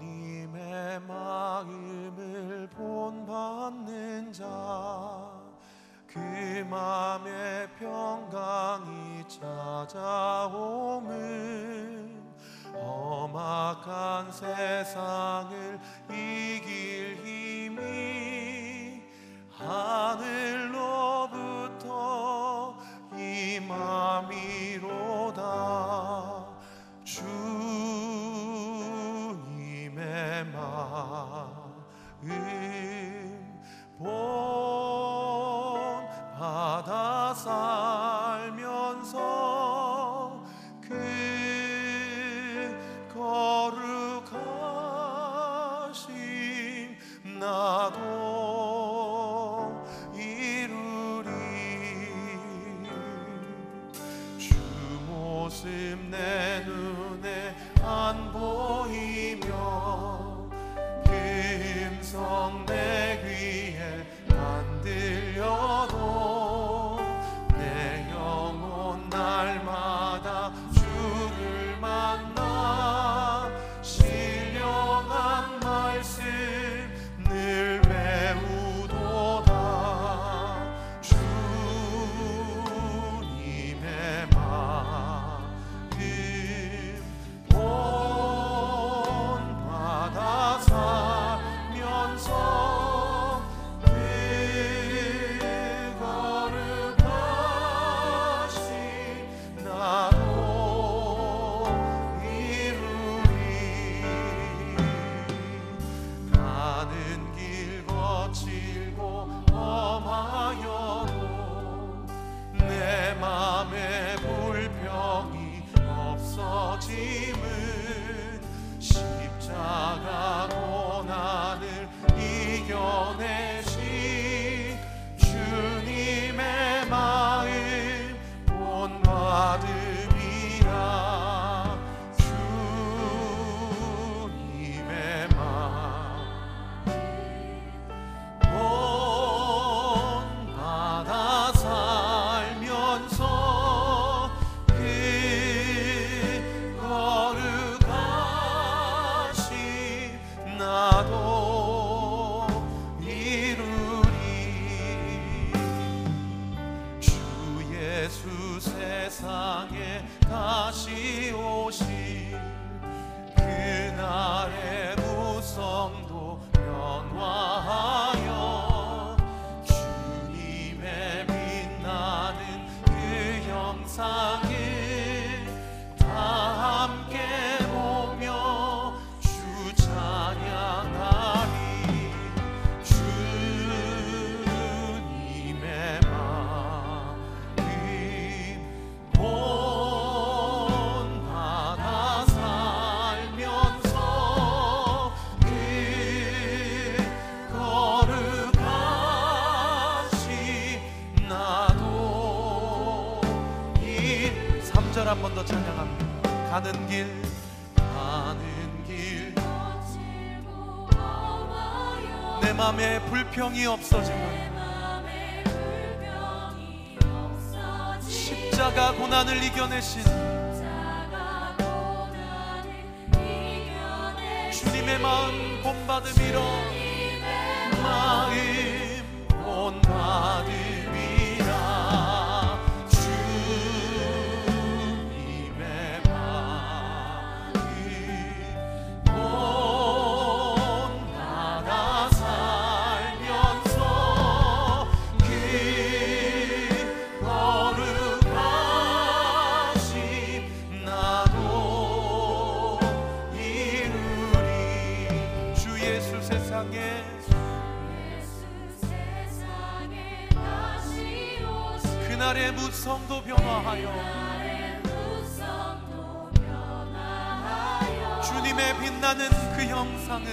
주님의 마음을 본받는 자, 그 맘에 평강이 찾아옴은 험악한 세상을 이길 힘이 하늘로부터 임함이로다. 주님의 마음 본받아 살면서 그 거룩하심 나도 이루리. 주 모습 내 눈에 안 보이며 그 음성 내 귀에 안 들려도 내 영혼 날마다 주를 만나 신령한 말씀을 배우도다. 주님의 마음 본받아 살면서 한 번 더 찬양합니다. 가는 길 내 맘에 불평이 없어지면 십자가 고난을 이겨내신 주님의 마음 본받음이로 마음 본받음이라. 그날의 무성도 변화하여 주님의 빛나는 그 형상을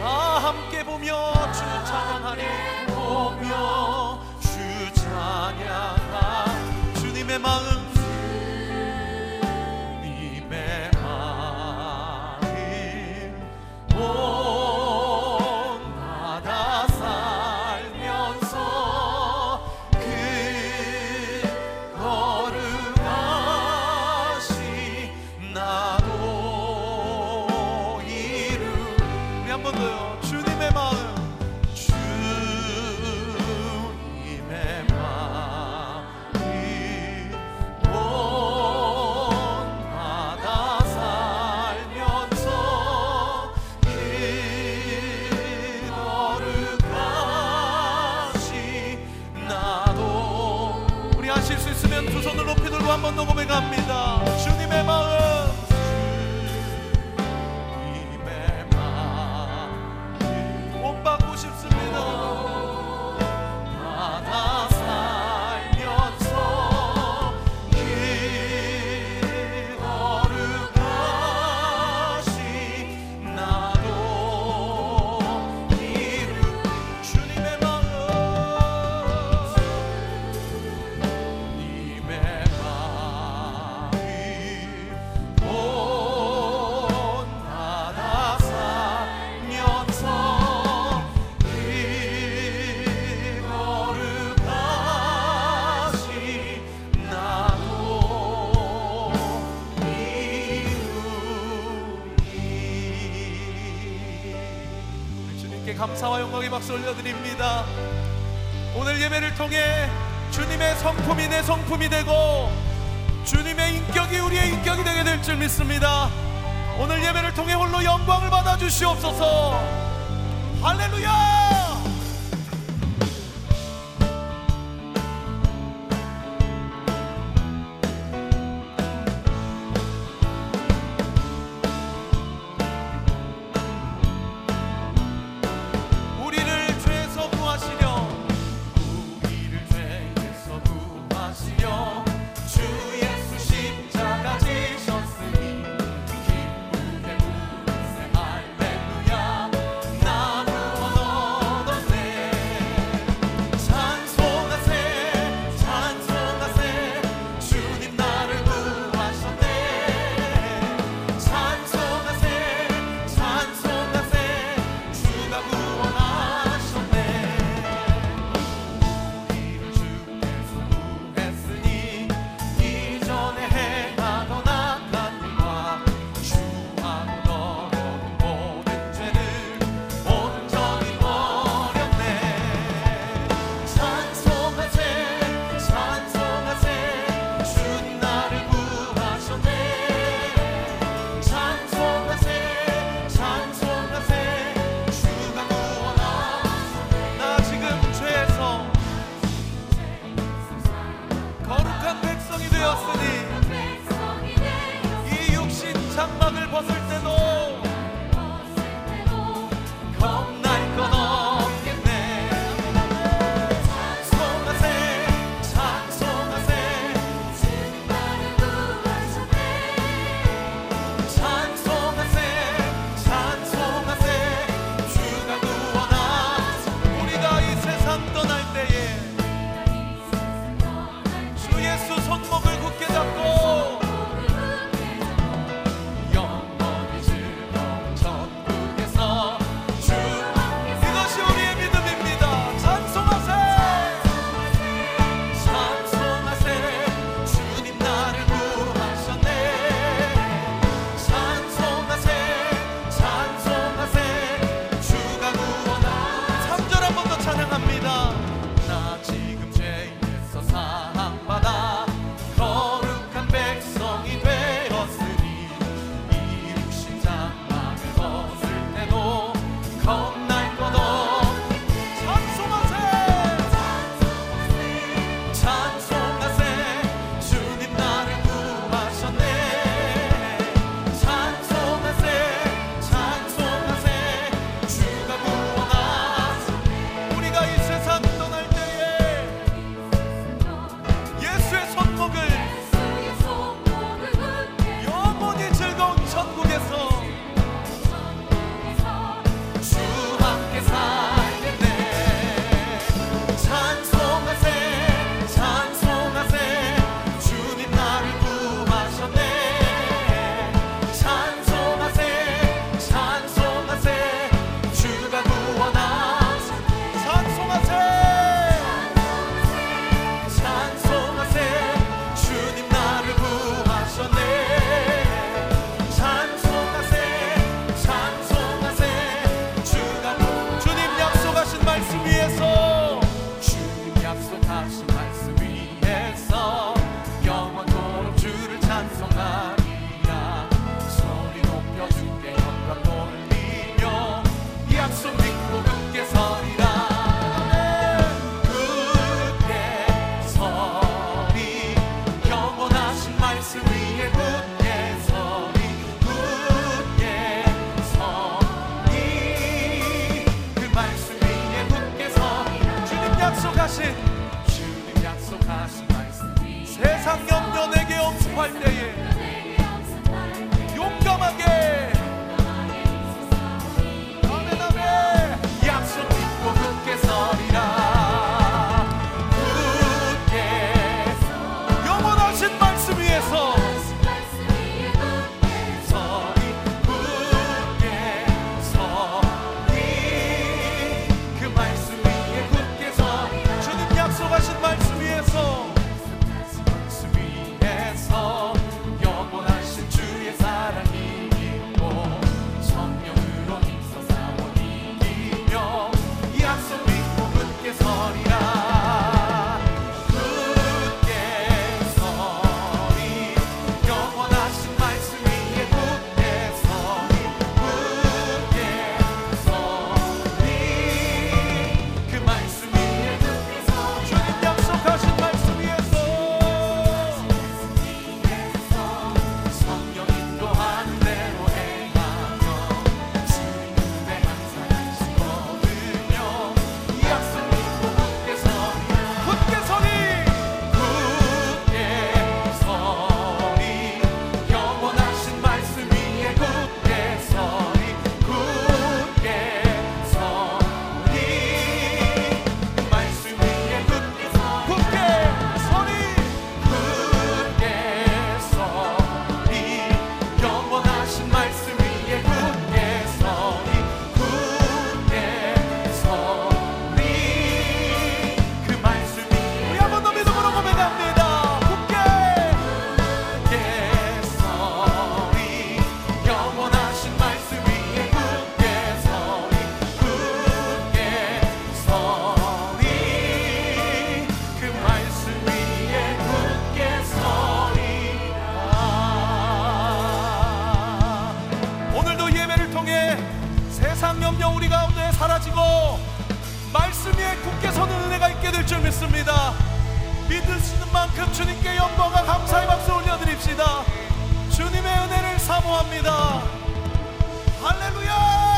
다 함께 보며 주 찬양하리. 주님의 마음 주님께 감사와 영광의 박수 올려드립니다. 오늘 예배를 통해 주님의 성품이 내 성품이 되고 주님의 인격이 우리의 인격이 되게 될 줄 믿습니다. 오늘 예배를 통해 홀로 영광을 받아 주시옵소서. 할렐루야. 세상 염려 내게 엄습할 때에 용감하게 아멘 아멘 약속 믿고 굳게 서리라. 굳게 영원하신 말씀 위에서 서리 굳게 서리 그 말씀 위에 굳게 서리라. 주님 약속하신 말씀 위에서. 세상 염려 우리 가운데 사라지고 말씀 위에 굳게 서는 은혜가 있게 될 줄 믿습니다. 믿으시는 만큼 주님께 영광과 감사의 박수 올려드립시다. 주님의 은혜를 사모합니다. 할렐루야.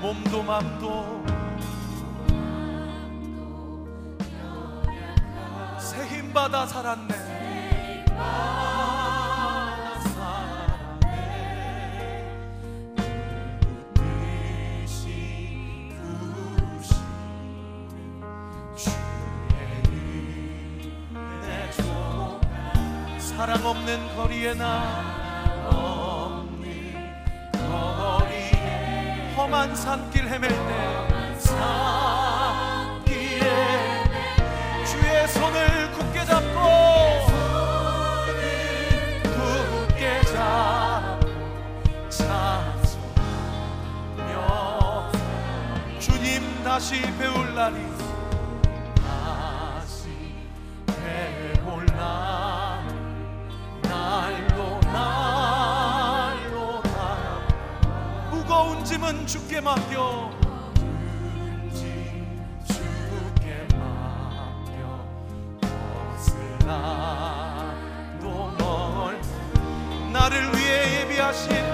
몸도 맘도 새 힘받아 살았네. 사랑 없는 거리에 나 험한 산길 헤맬 때 주의 손을 굳게 잡고 찾으며 주님 다시 배울 날이 짐은 주께 맡겨 나를 위해 예비하신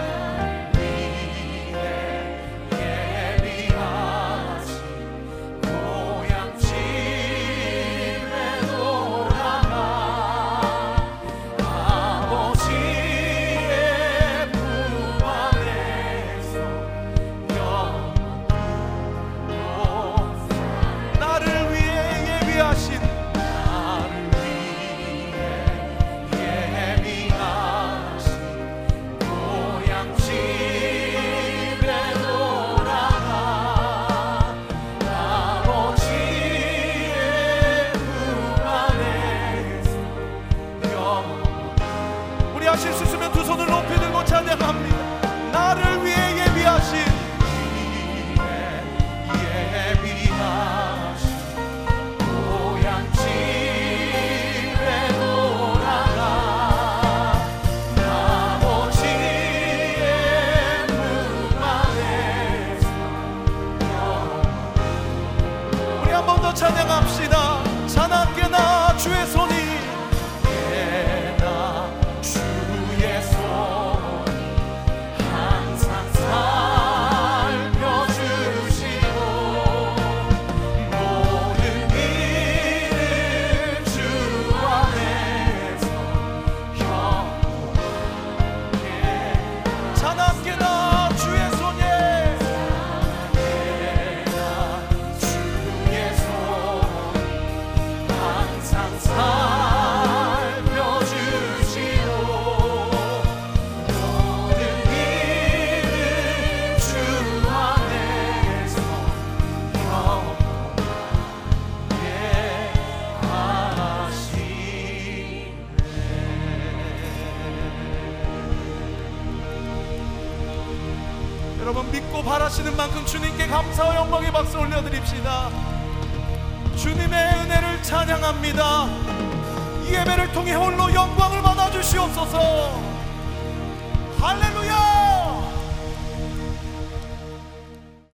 힘써 찬양합시다. 자나깨나 주의 손이 깨나 주의 손 항상 살펴주시고 모든 일을 주 안에서 형통해 자나깨나 믿고 바라시는 만큼 주님께 감사와 영광의 박수 올려드립시다. 주님의 은혜를 찬양합니다. 이 예배를 통해 홀로 영광을 받아주시옵소서. 할렐루야.